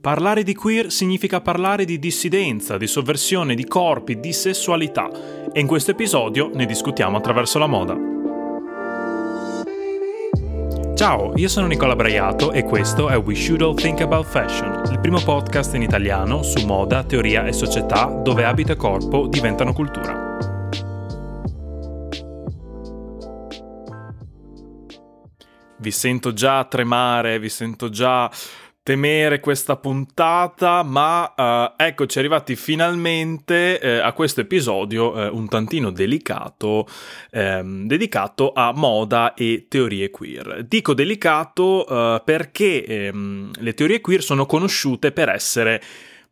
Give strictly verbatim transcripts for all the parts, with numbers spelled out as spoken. Parlare di queer significa parlare di dissidenza, di sovversione, di corpi, di sessualità, e in questo episodio ne discutiamo attraverso la moda. Ciao, io sono Nicola Braiato e questo è We Should All Think About Fashion, il primo podcast in italiano su moda, teoria e società dove abito e corpo diventano cultura. Vi sento già tremare, vi sento già temere questa puntata, ma uh, eccoci arrivati finalmente eh, a questo episodio eh, un tantino delicato, ehm, dedicato a moda e teorie queer. Dico delicato eh, perché ehm, le teorie queer sono conosciute per essere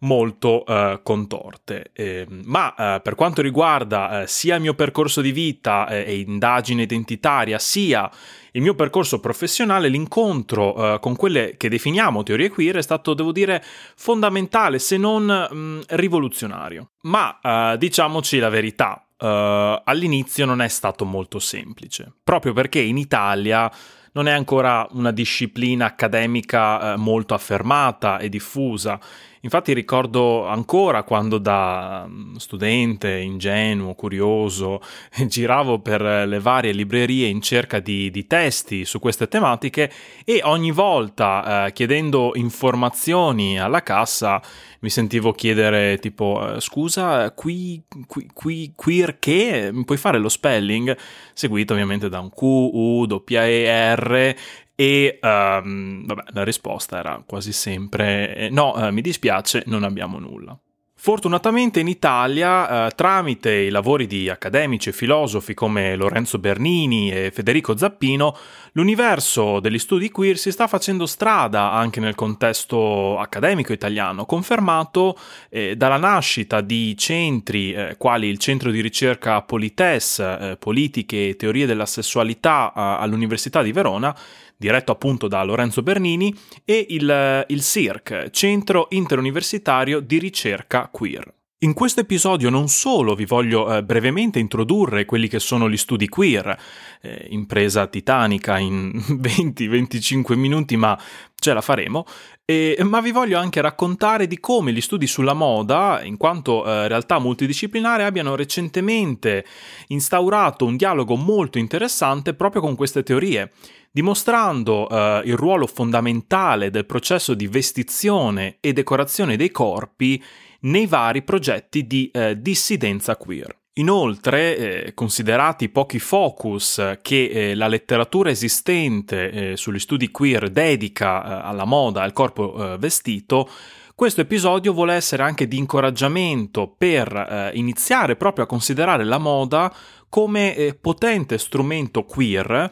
molto eh, contorte, eh, ma eh, per quanto riguarda eh, sia il mio percorso di vita eh, e indagine identitaria, sia il mio percorso professionale, l'incontro eh, con quelle che definiamo teorie queer è stato, devo dire, fondamentale, se non mh, rivoluzionario. Ma eh, diciamoci la verità, eh, all'inizio non è stato molto semplice, proprio perché in Italia non è ancora una disciplina accademica eh, molto affermata e diffusa. Infatti ricordo ancora quando da studente ingenuo, curioso, giravo per le varie librerie in cerca di, di testi su queste tematiche e ogni volta eh, chiedendo informazioni alla cassa mi sentivo chiedere tipo scusa, qui, qui, qui queer che? Mi puoi fare lo spelling? Seguito ovviamente da un Q, U, W, R. E um, vabbè, la risposta era quasi sempre eh, no, eh, mi dispiace, non abbiamo nulla. Fortunatamente in Italia, eh, tramite i lavori di accademici e filosofi come Lorenzo Bernini e Federico Zappino, l'universo degli studi queer si sta facendo strada anche nel contesto accademico italiano, confermato eh, dalla nascita di centri eh, quali il Centro di Ricerca Polites, eh, Politiche e Teorie della Sessualità eh, all'Università di Verona, diretto appunto da Lorenzo Bernini, e il, il C I R C, Centro Interuniversitario di Ricerca Queer. In questo episodio non solo vi voglio eh, brevemente introdurre quelli che sono gli studi queer, eh, impresa titanica in venti venticinque minuti, ma ce la faremo, eh, ma vi voglio anche raccontare di come gli studi sulla moda, in quanto eh, realtà multidisciplinare, abbiano recentemente instaurato un dialogo molto interessante proprio con queste teorie, dimostrando eh, il ruolo fondamentale del processo di vestizione e decorazione dei corpi nei vari progetti di eh, dissidenza queer. Inoltre, eh, considerati i pochi focus che eh, la letteratura esistente eh, sugli studi queer dedica eh, alla moda, al corpo eh, vestito, questo episodio vuole essere anche di incoraggiamento per eh, iniziare proprio a considerare la moda come eh, potente strumento queer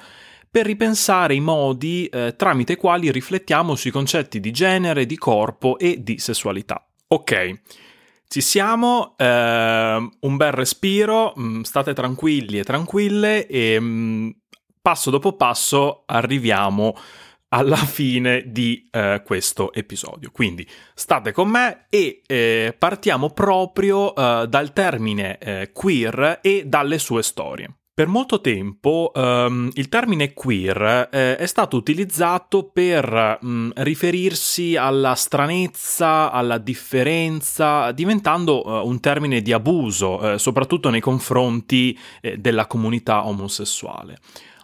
per ripensare i modi eh, tramite i quali riflettiamo sui concetti di genere, di corpo e di sessualità. Ok, ci siamo, eh, un bel respiro, state tranquilli e tranquille e mh, passo dopo passo arriviamo alla fine di eh, questo episodio. Quindi state con me e eh, partiamo proprio eh, dal termine eh, queer e dalle sue storie. Per molto tempo ehm, il termine queer eh, è stato utilizzato per mh, riferirsi alla stranezza, alla differenza, diventando eh, un termine di abuso, eh, soprattutto nei confronti eh, della comunità omosessuale.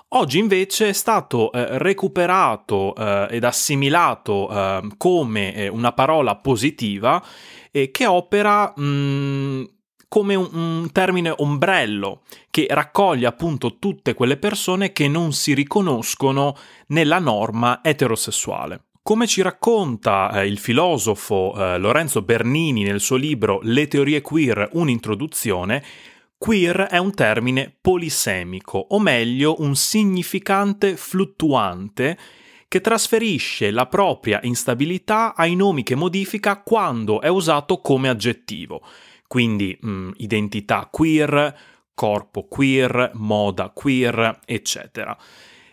Oggi invece è stato eh, recuperato eh, ed assimilato eh, come eh, una parola positiva eh, che opera mh, come un, un termine ombrello che raccoglie appunto tutte quelle persone che non si riconoscono nella norma eterosessuale. Come ci racconta eh, il filosofo eh, Lorenzo Bernini nel suo libro Le teorie queer, un'introduzione, queer è un termine polisemico, o meglio un significante fluttuante che trasferisce la propria instabilità ai nomi che modifica quando è usato come aggettivo. Quindi mh, identità queer, corpo queer, moda queer, eccetera.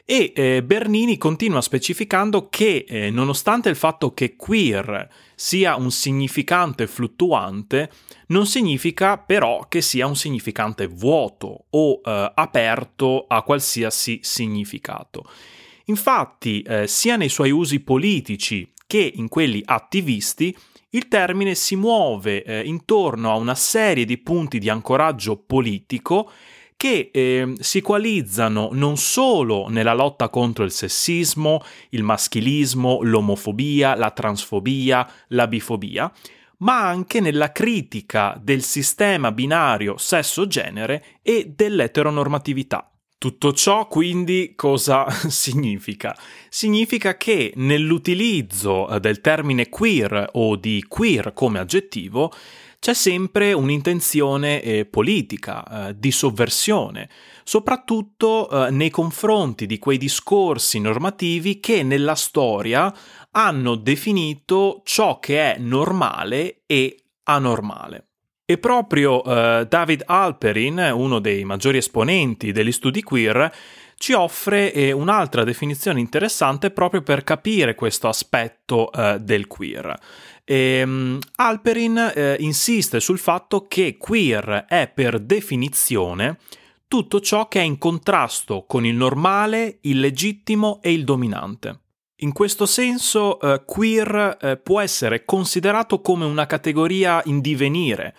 E eh, Bernini continua specificando che, eh, nonostante il fatto che queer sia un significante fluttuante, non significa però che sia un significante vuoto o eh, aperto a qualsiasi significato. Infatti, eh, sia nei suoi usi politici che in quelli attivisti il termine si muove eh, intorno a una serie di punti di ancoraggio politico che eh, si equalizzano non solo nella lotta contro il sessismo, il maschilismo, l'omofobia, la transfobia, la bifobia, ma anche nella critica del sistema binario sesso-genere e dell'eteronormatività. Tutto ciò quindi cosa significa? Significa che nell'utilizzo del termine queer o di queer come aggettivo c'è sempre un'intenzione eh, politica, eh, di sovversione, soprattutto eh, nei confronti di quei discorsi normativi che nella storia hanno definito ciò che è normale e anormale. E proprio eh, David Alperin, uno dei maggiori esponenti degli studi queer, ci offre eh, un'altra definizione interessante proprio per capire questo aspetto eh, del queer. E, Alperin eh, insiste sul fatto che queer è per definizione tutto ciò che è in contrasto con il normale, il legittimo e il dominante. In questo senso eh, queer eh, può essere considerato come una categoria in divenire,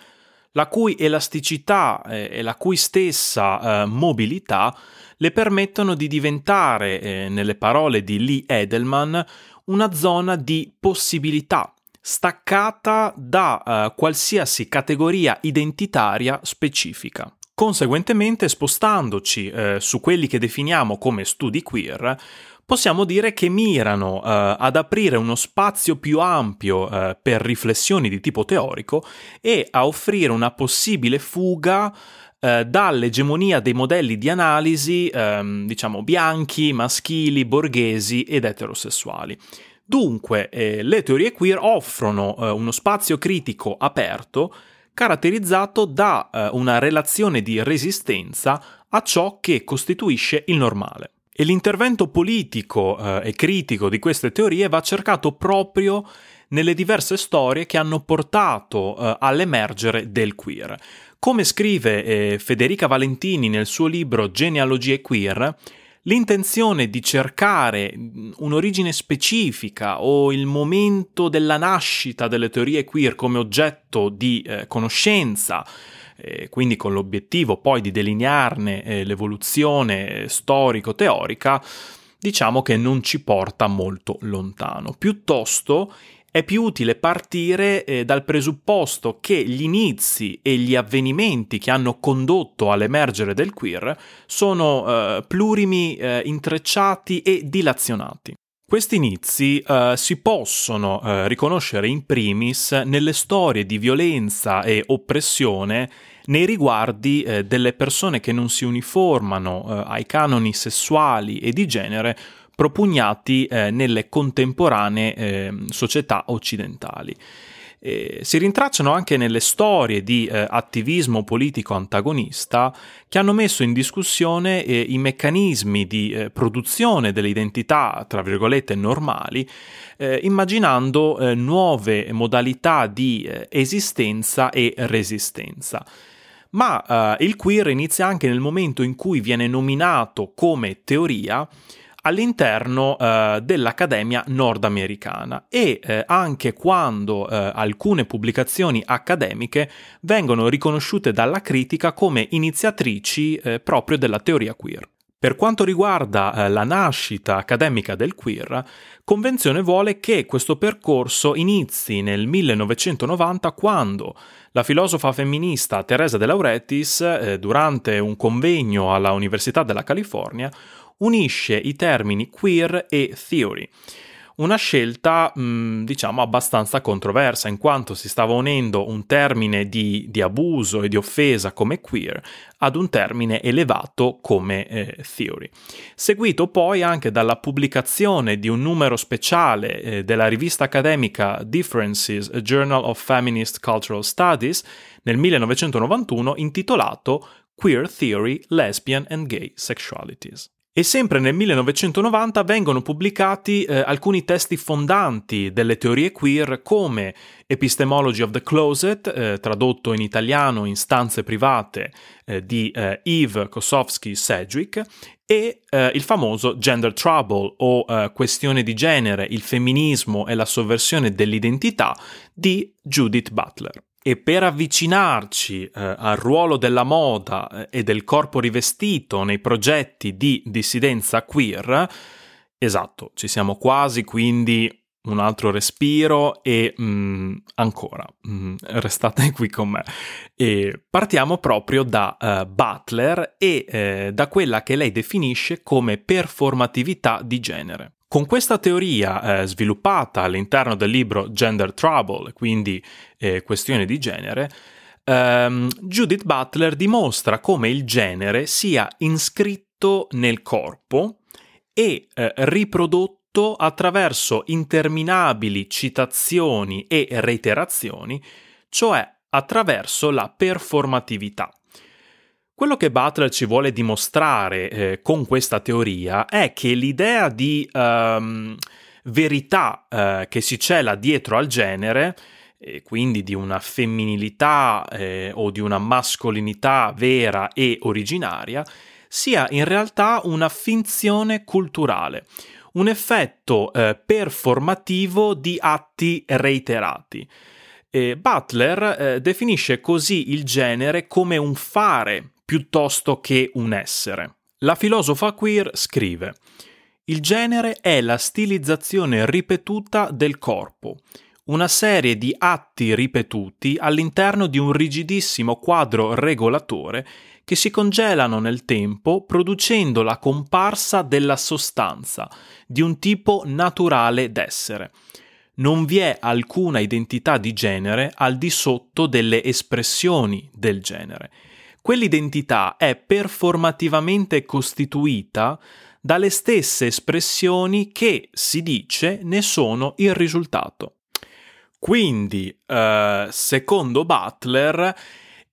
la cui elasticità eh, e la cui stessa eh, mobilità le permettono di diventare, eh, nelle parole di Lee Edelman, una zona di possibilità, staccata da uh, qualsiasi categoria identitaria specifica. Conseguentemente, spostandoci uh, su quelli che definiamo come studi queer, possiamo dire che mirano uh, ad aprire uno spazio più ampio uh, per riflessioni di tipo teorico e a offrire una possibile fuga uh, dall'egemonia dei modelli di analisi, um, diciamo, bianchi, maschili, borghesi ed eterosessuali. Dunque, eh, le teorie queer offrono eh, uno spazio critico aperto, caratterizzato da eh, una relazione di resistenza a ciò che costituisce il normale. E l'intervento politico eh, e critico di queste teorie va cercato proprio nelle diverse storie che hanno portato eh, all'emergere del queer. Come scrive eh, Federica Valentini nel suo libro Genealogie queer, l'intenzione di cercare un'origine specifica o il momento della nascita delle teorie queer come oggetto di eh, conoscenza, eh, quindi con l'obiettivo poi di delinearne eh, l'evoluzione eh, storico-teorica, diciamo che non ci porta molto lontano. Piuttosto è più utile partire eh, dal presupposto che gli inizi e gli avvenimenti che hanno condotto all'emergere del queer sono eh, plurimi, eh, intrecciati e dilazionati. Questi inizi eh, si possono eh, riconoscere in primis nelle storie di violenza e oppressione nei riguardi eh, delle persone che non si uniformano eh, ai canoni sessuali e di genere propugnati eh, nelle contemporanee eh, società occidentali. Eh, si rintracciano anche nelle storie di eh, attivismo politico antagonista che hanno messo in discussione eh, i meccanismi di eh, produzione delle identità, tra virgolette, normali, eh, immaginando eh, nuove modalità di eh, esistenza e resistenza. Ma eh, il queer inizia anche nel momento in cui viene nominato come teoria all'interno eh, dell'Accademia nordamericana e eh, anche quando eh, alcune pubblicazioni accademiche vengono riconosciute dalla critica come iniziatrici eh, proprio della teoria queer. Per quanto riguarda eh, la nascita accademica del queer, Convenzione vuole che questo percorso inizi nel millenovecentonovanta, quando la filosofa femminista Teresa De Lauretis, eh, durante un convegno alla Università della California, unisce i termini queer e theory, una scelta mh, diciamo abbastanza controversa, in quanto si stava unendo un termine di, di abuso e di offesa come queer ad un termine elevato come eh, theory, seguito poi anche dalla pubblicazione di un numero speciale eh, della rivista accademica Differences, a Journal of Feminist Cultural Studies, nel millenovecentonovantuno, intitolato Queer Theory, Lesbian and Gay Sexualities. E sempre nel millenovecentonovanta vengono pubblicati eh, alcuni testi fondanti delle teorie queer come Epistemology of the Closet, eh, tradotto in italiano in Stanze private eh, di eh, Eve Kosofsky Sedgwick, e eh, il famoso Gender Trouble o eh, Questione di genere, il femminismo e la sovversione dell'identità di Judith Butler. E per avvicinarci eh, al ruolo della moda e del corpo rivestito nei progetti di dissidenza queer, esatto, ci siamo quasi, quindi un altro respiro e mh, ancora, mh, restate qui con me. E partiamo proprio da eh, Butler e eh, da quella che lei definisce come performatività di genere. Con questa teoria eh, sviluppata all'interno del libro Gender Trouble, quindi eh, questione di genere, ehm, Judith Butler dimostra come il genere sia inscritto nel corpo e eh, riprodotto attraverso interminabili citazioni e reiterazioni, cioè attraverso la performatività. Quello che Butler ci vuole dimostrare eh, con questa teoria è che l'idea di ehm, verità eh, che si cela dietro al genere, e quindi di una femminilità eh, o di una mascolinità vera e originaria, sia in realtà una finzione culturale, un effetto eh, performativo di atti reiterati. E Butler eh, definisce così il genere come un fare piuttosto che un essere. La filosofa queer scrive: «Il genere è la stilizzazione ripetuta del corpo, una serie di atti ripetuti all'interno di un rigidissimo quadro regolatore che si congelano nel tempo producendo la comparsa della sostanza, di un tipo naturale d'essere. Non vi è alcuna identità di genere al di sotto delle espressioni del genere». Quell'identità è performativamente costituita dalle stesse espressioni che, si dice, ne sono il risultato. Quindi, eh, secondo Butler,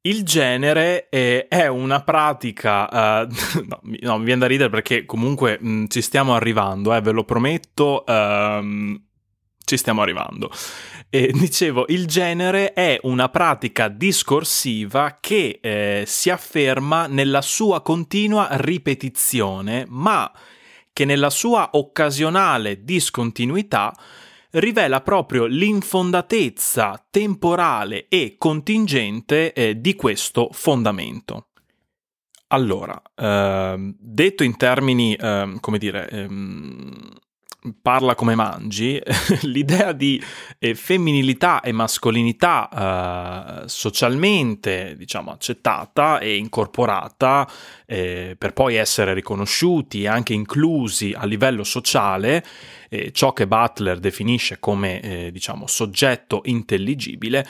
il genere eh, è una pratica... Eh, no, no, mi viene da ridere perché comunque mh, ci stiamo arrivando, eh, ve lo prometto... Ehm, Ci stiamo arrivando. E dicevo, il genere è una pratica discorsiva che eh, si afferma nella sua continua ripetizione, ma che nella sua occasionale discontinuità rivela proprio l'infondatezza temporale e contingente eh, di questo fondamento. Allora, eh, detto in termini, eh, come dire... Ehm, parla come mangi, l'idea di eh, femminilità e mascolinità eh, socialmente, diciamo, accettata e incorporata eh, per poi essere riconosciuti e anche inclusi a livello sociale, eh, ciò che Butler definisce come eh, diciamo soggetto intelligibile.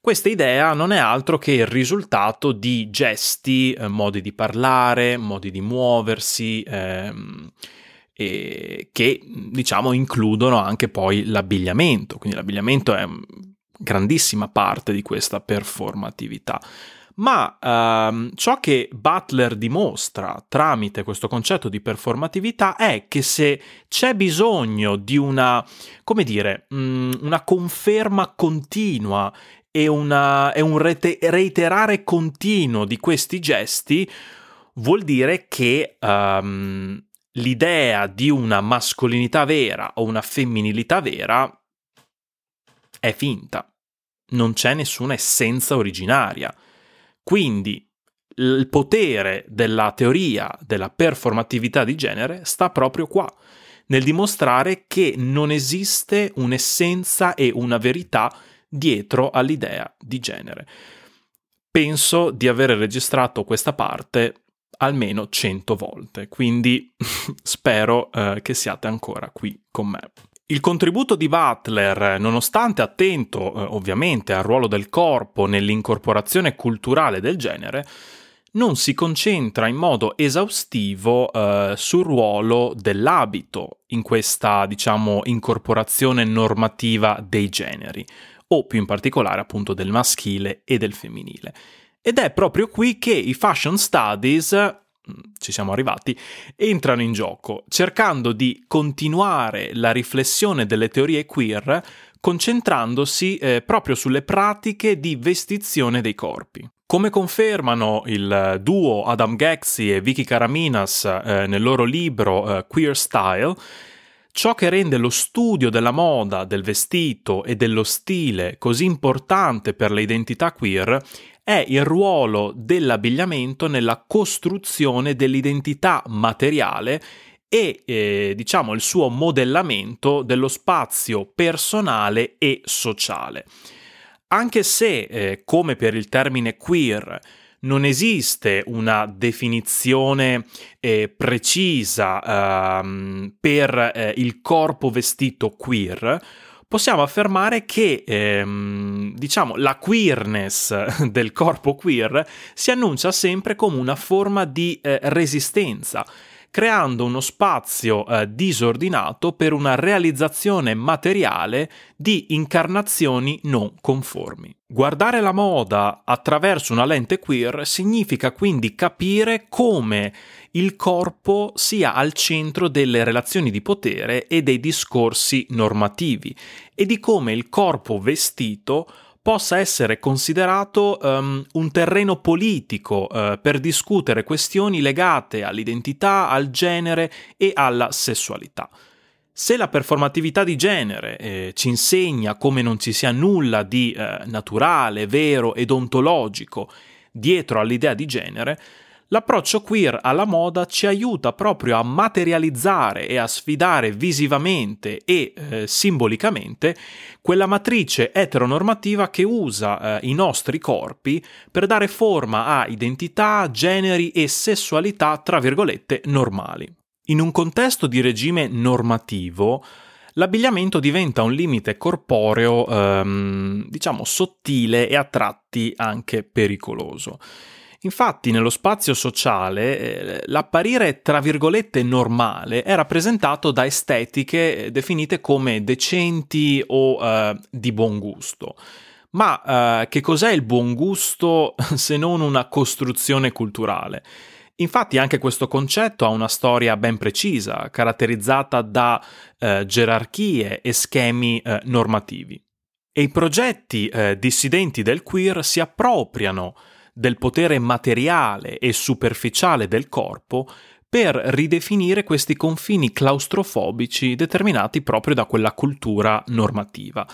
Questa idea non è altro che il risultato di gesti, eh, modi di parlare, modi di muoversi, ehm, e che diciamo includono anche poi l'abbigliamento, quindi l'abbigliamento è grandissima parte di questa performatività. Ma ehm, ciò che Butler dimostra tramite questo concetto di performatività è che se c'è bisogno di una, come dire, mh, una conferma continua e, una, e un rete- reiterare continuo di questi gesti, vuol dire che ehm, l'idea di una mascolinità vera o una femminilità vera è finta, non c'è nessuna essenza originaria. Quindi il potere della teoria della performatività di genere sta proprio qua, nel dimostrare che non esiste un'essenza e una verità dietro all'idea di genere. Penso di avere registrato questa parte almeno cento volte, quindi spero eh, che siate ancora qui con me. Il contributo di Butler, nonostante attento eh, ovviamente al ruolo del corpo nell'incorporazione culturale del genere, non si concentra in modo esaustivo eh, sul ruolo dell'abito in questa, diciamo, incorporazione normativa dei generi, o più in particolare appunto del maschile e del femminile. Ed è proprio qui che i fashion studies ci siamo arrivati, entrano in gioco, cercando di continuare la riflessione delle teorie queer concentrandosi eh, proprio sulle pratiche di vestizione dei corpi. Come confermano il duo Adam Geczy e Vicky Karaminas eh, nel loro libro eh, Queer Style, ciò che rende lo studio della moda, del vestito e dello stile così importante per le identità queer è il ruolo dell'abbigliamento nella costruzione dell'identità materiale e, eh, diciamo, il suo modellamento dello spazio personale e sociale. Anche se, eh, come per il termine queer, non esiste una definizione eh, precisa eh, per eh, il corpo vestito queer, possiamo affermare che, ehm, diciamo, la queerness del corpo queer si annuncia sempre come una forma di eh, resistenza, creando uno spazio eh, disordinato per una realizzazione materiale di incarnazioni non conformi. Guardare la moda attraverso una lente queer significa quindi capire come il corpo sia al centro delle relazioni di potere e dei discorsi normativi, e di come il corpo vestito possa essere considerato um, un terreno politico uh, per discutere questioni legate all'identità, al genere e alla sessualità. Se la performatività di genere eh, ci insegna come non ci sia nulla di eh, naturale, vero ed ontologico dietro all'idea di genere, l'approccio queer alla moda ci aiuta proprio a materializzare e a sfidare visivamente e eh, simbolicamente quella matrice eteronormativa che usa eh, i nostri corpi per dare forma a identità, generi e sessualità, tra virgolette, normali. In un contesto di regime normativo, l'abbigliamento diventa un limite corporeo, ehm, diciamo, sottile e a tratti anche pericoloso. Infatti, nello spazio sociale, eh, l'apparire, tra virgolette, normale è rappresentato da estetiche definite come decenti o eh, di buon gusto. Ma eh, che cos'è il buon gusto se non una costruzione culturale? Infatti anche questo concetto ha una storia ben precisa, caratterizzata da eh, gerarchie e schemi eh, normativi. E i progetti eh, dissidenti del queer si appropriano del potere materiale e superficiale del corpo per ridefinire questi confini claustrofobici determinati proprio da quella cultura normativa.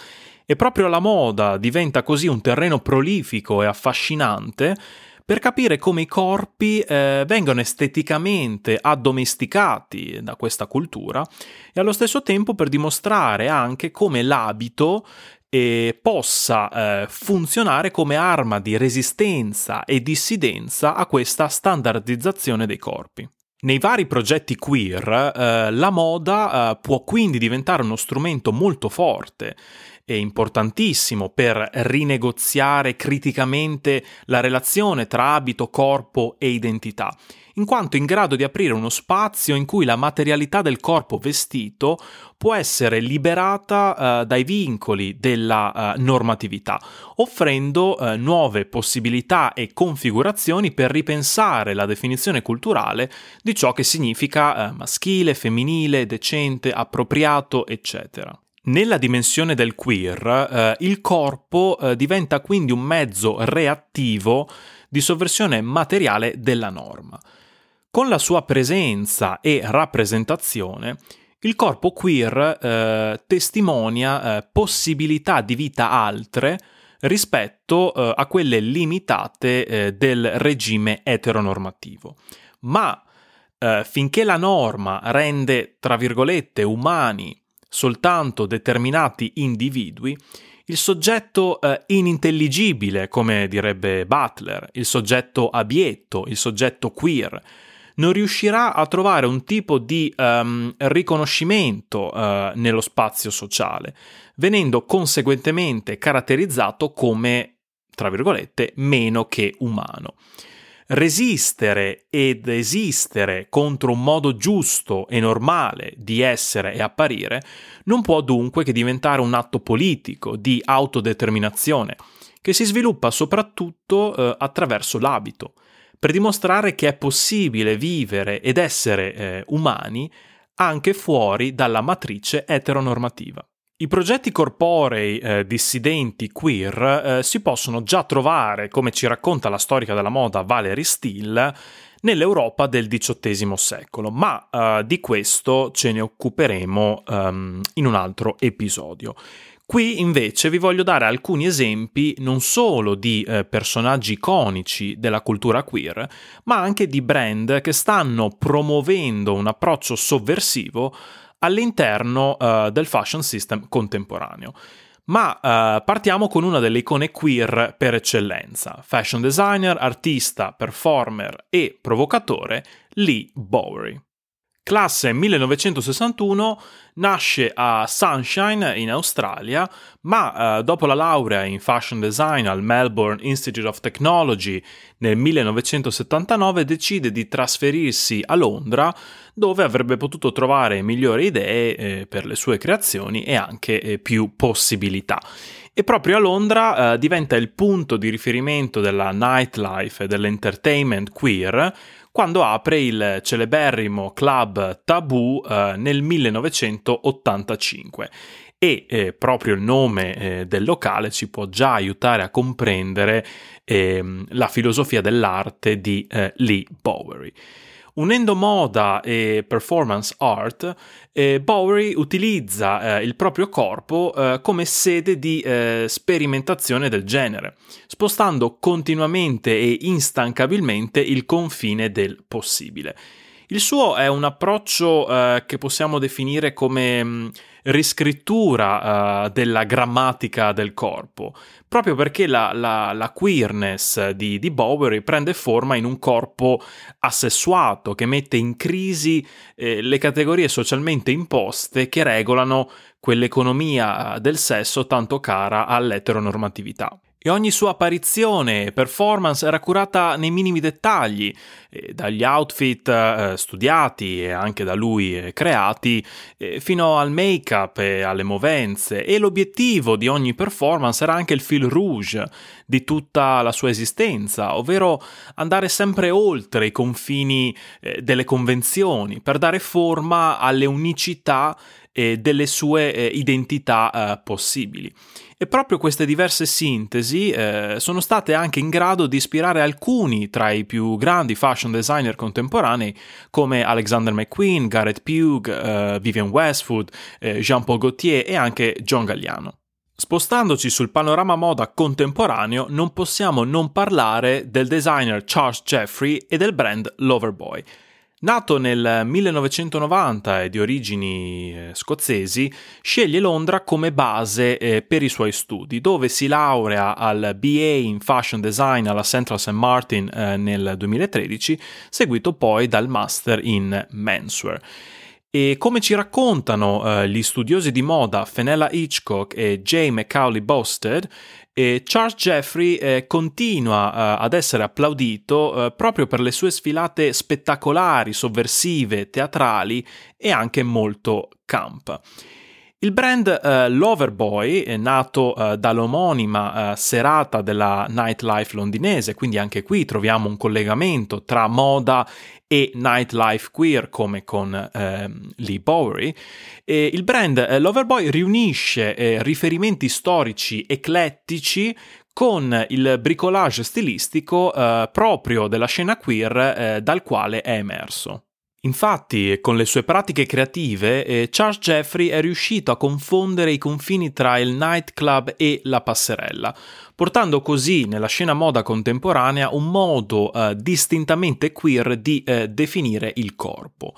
E proprio la moda diventa così un terreno prolifico e affascinante per capire come i corpi eh, vengono esteticamente addomesticati da questa cultura e allo stesso tempo per dimostrare anche come l'abito eh, possa eh, funzionare come arma di resistenza e dissidenza a questa standardizzazione dei corpi. Nei vari progetti queer, eh, la moda eh, può quindi diventare uno strumento molto forte e importantissimo per rinegoziare criticamente la relazione tra abito, corpo e identità, in quanto in grado di aprire uno spazio in cui la materialità del corpo vestito può essere liberata eh, dai vincoli della eh, normatività, offrendo eh, nuove possibilità e configurazioni per ripensare la definizione culturale di ciò che significa eh, maschile, femminile, decente, appropriato, eccetera. Nella dimensione del queer, eh, il corpo eh, diventa quindi un mezzo reattivo di sovversione materiale della norma. Con la sua presenza e rappresentazione, il corpo queer eh, testimonia eh, possibilità di vita altre rispetto eh, a quelle limitate eh, del regime eteronormativo. Ma eh, finché la norma rende, tra virgolette, umani soltanto determinati individui, il soggetto eh, inintelligibile, come direbbe Butler, il soggetto abietto, il soggetto queer, non riuscirà a trovare un tipo di um, riconoscimento uh, nello spazio sociale, venendo conseguentemente caratterizzato come, tra virgolette, meno che umano. Resistere ed esistere contro un modo giusto e normale di essere e apparire non può dunque che diventare un atto politico di autodeterminazione che si sviluppa soprattutto eh, attraverso l'abito, per dimostrare che è possibile vivere ed essere eh, umani anche fuori dalla matrice eteronormativa. I progetti corporei eh, dissidenti queer eh, si possono già trovare, come ci racconta la storica della moda Valerie Steele, nell'Europa del diciottesimo secolo, ma eh, di questo ce ne occuperemo um, in un altro episodio. Qui invece vi voglio dare alcuni esempi non solo di eh, personaggi iconici della cultura queer, ma anche di brand che stanno promuovendo un approccio sovversivo all'interno uh, del fashion system contemporaneo. Ma uh, partiamo con una delle icone queer per eccellenza, fashion designer, artista, performer e provocatore Lee Bowery. Classe millenovecentosessantuno, nasce a Sunshine in Australia, ma eh, dopo la laurea in fashion design al Melbourne Institute of Technology nel millenovecentosettantanove decide di trasferirsi a Londra, dove avrebbe potuto trovare migliori idee eh, per le sue creazioni e anche eh, più possibilità. E proprio a Londra eh, diventa il punto di riferimento della nightlife e dell'entertainment queer, quando apre il celeberrimo Club Tabù eh, nel millenovecentottantacinque e eh, proprio il nome eh, del locale ci può già aiutare a comprendere eh, la filosofia dell'arte di eh, Lee Bowery. Unendo moda e performance art, eh, Bowery utilizza eh, il proprio corpo eh, come sede di eh, sperimentazione del genere, spostando continuamente e instancabilmente il confine del possibile. Il suo è un approccio eh, che possiamo definire come mh, riscrittura eh, della grammatica del corpo, proprio perché la, la, la queerness di, di Bowery prende forma in un corpo assessuato che mette in crisi eh, le categorie socialmente imposte che regolano quell'economia del sesso tanto cara all'eteronormatività. E ogni sua apparizione e performance era curata nei minimi dettagli, eh, dagli outfit eh, studiati e anche da lui eh, creati, eh, fino al make-up e alle movenze, e l'obiettivo di ogni performance era anche il fil rouge di tutta la sua esistenza, ovvero andare sempre oltre i confini eh, delle convenzioni per dare forma alle unicità e delle sue eh, identità eh, possibili. E proprio queste diverse sintesi eh, sono state anche in grado di ispirare alcuni tra i più grandi fashion designer contemporanei come Alexander McQueen, Gareth Pugh, eh, Vivienne Westwood, eh, Jean-Paul Gaultier e anche John Galliano. Spostandoci sul panorama moda contemporaneo, non possiamo non parlare del designer Charles Jeffrey e del brand Loverboy. Nato nel millenovecentonovanta e di origini scozzesi, sceglie Londra come base per i suoi studi, dove si laurea al B A in Fashion Design alla Central Saint Martin nel duemilatredici, seguito poi dal Master in Menswear. E come ci raccontano gli studiosi di moda Fenella Hitchcock e J. McCauley Bosted, E Charles Jeffrey eh, continua eh, ad essere applaudito eh, proprio per le sue sfilate spettacolari, sovversive, teatrali e anche molto camp. Il brand eh, Loverboy, è nato eh, dall'omonima eh, serata della nightlife londinese, quindi anche qui troviamo un collegamento tra moda e nightlife queer come con eh, Lee Bowery. E il brand eh, Loverboy riunisce eh, riferimenti storici eclettici con il bricolage stilistico eh, proprio della scena queer eh, dal quale è emerso. Infatti, con le sue pratiche creative, eh, Charles Jeffrey è riuscito a confondere i confini tra il nightclub e la passerella, portando così nella scena moda contemporanea un modo eh, distintamente queer di eh, definire il corpo.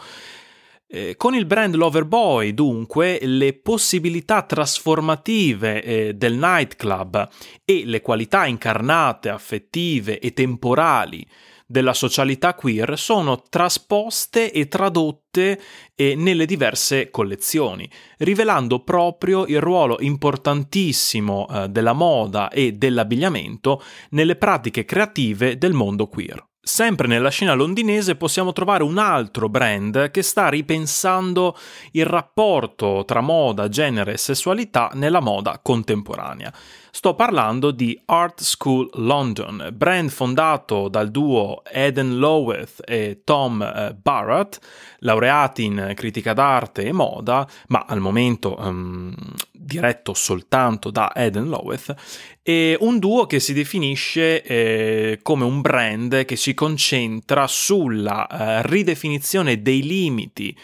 Eh, con il brand Loverboy, dunque, le possibilità trasformative eh, del nightclub e le qualità incarnate, affettive e temporali della socialità queer sono trasposte e tradotte eh, nelle diverse collezioni, rivelando proprio il ruolo importantissimo eh, della moda e dell'abbigliamento nelle pratiche creative del mondo queer. Sempre nella scena londinese possiamo trovare un altro brand che sta ripensando il rapporto tra moda, genere e sessualità nella moda contemporanea. Sto parlando di Art School London, brand fondato dal duo Eden Loweth e Tom Barratt, laureati in critica d'arte e moda, ma al momento um, diretto soltanto da Eden Loweth, e un duo che si definisce eh, come un brand che si concentra sulla eh, ridefinizione dei limiti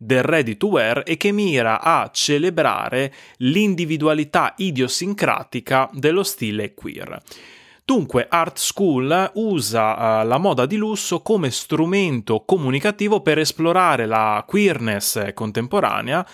del ready to wear e che mira a celebrare l'individualità idiosincratica dello stile queer. Dunque, Art School usa uh, la moda di lusso come strumento comunicativo per esplorare la queerness contemporanea,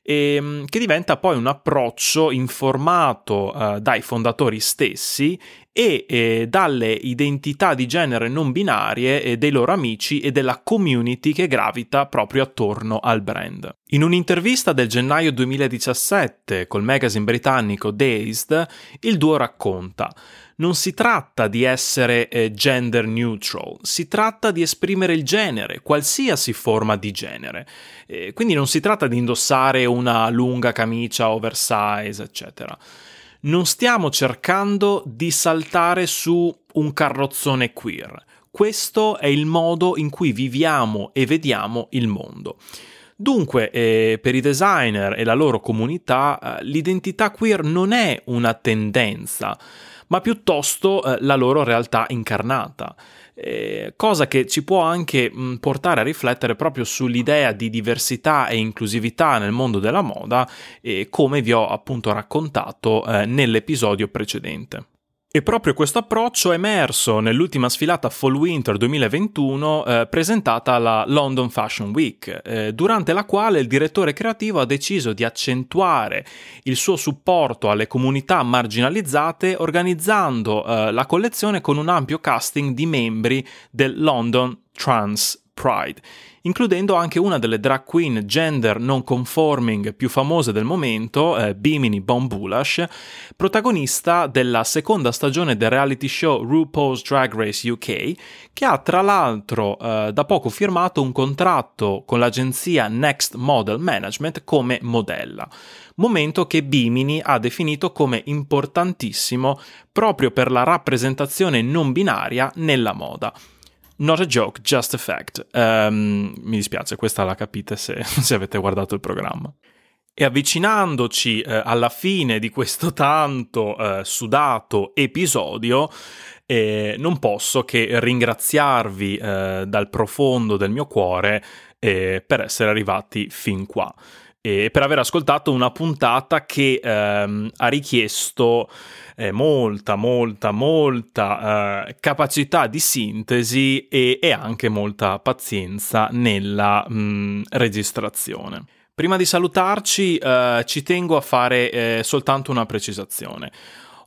e che diventa poi un approccio informato eh, dai fondatori stessi e eh, dalle identità di genere non binarie eh, dei loro amici e della community che gravita proprio attorno al brand. In un'intervista del gennaio duemiladiciassette col magazine britannico Dazed, il duo racconta: non si tratta di essere eh, gender neutral, si tratta di esprimere il genere, qualsiasi forma di genere. Eh, quindi non si tratta di indossare una lunga camicia oversize, eccetera. Non stiamo cercando di saltare su un carrozzone queer. Questo è il modo in cui viviamo e vediamo il mondo. Dunque, eh, per i designer e la loro comunità, eh, l'identità queer non è una tendenza, ma piuttosto eh, la loro realtà incarnata, eh, cosa che ci può anche mh, portare a riflettere proprio sull'idea di diversità e inclusività nel mondo della moda, eh, come vi ho appunto raccontato eh, nell'episodio precedente. E proprio questo approccio è emerso nell'ultima sfilata Fall-Winter duemilaventuno eh, presentata alla London Fashion Week, eh, durante la quale il direttore creativo ha deciso di accentuare il suo supporto alle comunità marginalizzate organizzando eh, la collezione con un ampio casting di membri del London Trans Pride, includendo anche una delle drag queen gender non conforming più famose del momento, eh, Bimini Bombulash, protagonista della seconda stagione del reality show RuPaul's Drag Race U K, che ha tra l'altro eh, da poco firmato un contratto con l'agenzia Next Model Management come modella, momento che Bimini ha definito come importantissimo proprio per la rappresentazione non binaria nella moda. Not a joke, just a fact. Um, mi dispiace, questa la capite se, se avete guardato il programma. E avvicinandoci eh, alla fine di questo tanto eh, sudato episodio, eh, non posso che ringraziarvi eh, dal profondo del mio cuore eh, per essere arrivati fin qua e per aver ascoltato una puntata che ehm, ha richiesto eh, molta, molta, molta eh, capacità di sintesi e, e anche molta pazienza nella mh, registrazione. Prima di salutarci eh, ci tengo a fare eh, soltanto una precisazione,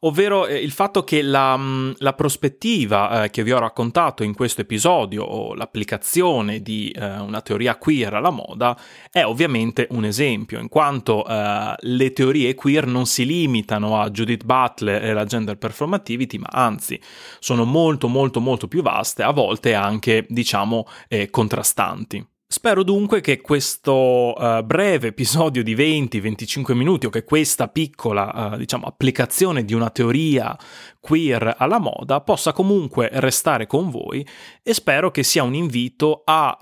ovvero eh, il fatto che la, la prospettiva eh, che vi ho raccontato in questo episodio, o l'applicazione di eh, una teoria queer alla moda, è ovviamente un esempio, in quanto eh, le teorie queer non si limitano a Judith Butler e la gender performativity, ma anzi sono molto molto molto più vaste, a volte anche diciamo eh, contrastanti. Spero dunque che questo uh, breve episodio di venti venticinque minuti, o che questa piccola uh, diciamo applicazione di una teoria queer alla moda possa comunque restare con voi, e spero che sia un invito a,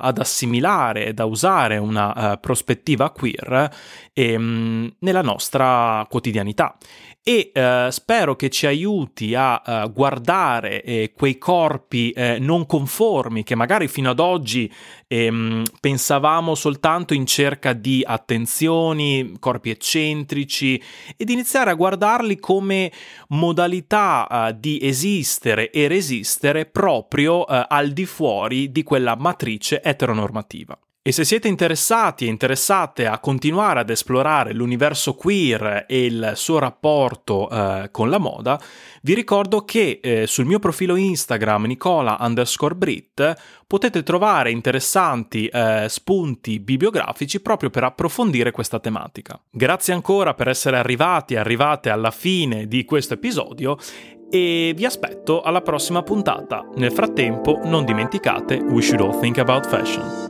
uh, ad assimilare ed a usare una uh, prospettiva queer um, nella nostra quotidianità. E eh, spero che ci aiuti a uh, guardare eh, quei corpi eh, non conformi che magari fino ad oggi ehm, pensavamo soltanto in cerca di attenzioni, corpi eccentrici, ed iniziare a guardarli come modalità uh, di esistere e resistere proprio uh, al di fuori di quella matrice eteronormativa. E se siete interessati e interessate a continuare ad esplorare l'universo queer e il suo rapporto eh, con la moda, vi ricordo che eh, sul mio profilo Instagram Nicola underscore Brit potete trovare interessanti eh, spunti bibliografici proprio per approfondire questa tematica. Grazie ancora per essere arrivati e arrivate alla fine di questo episodio. e vi aspetto alla prossima puntata. Nel frattempo non dimenticate We Should All Think About Fashion.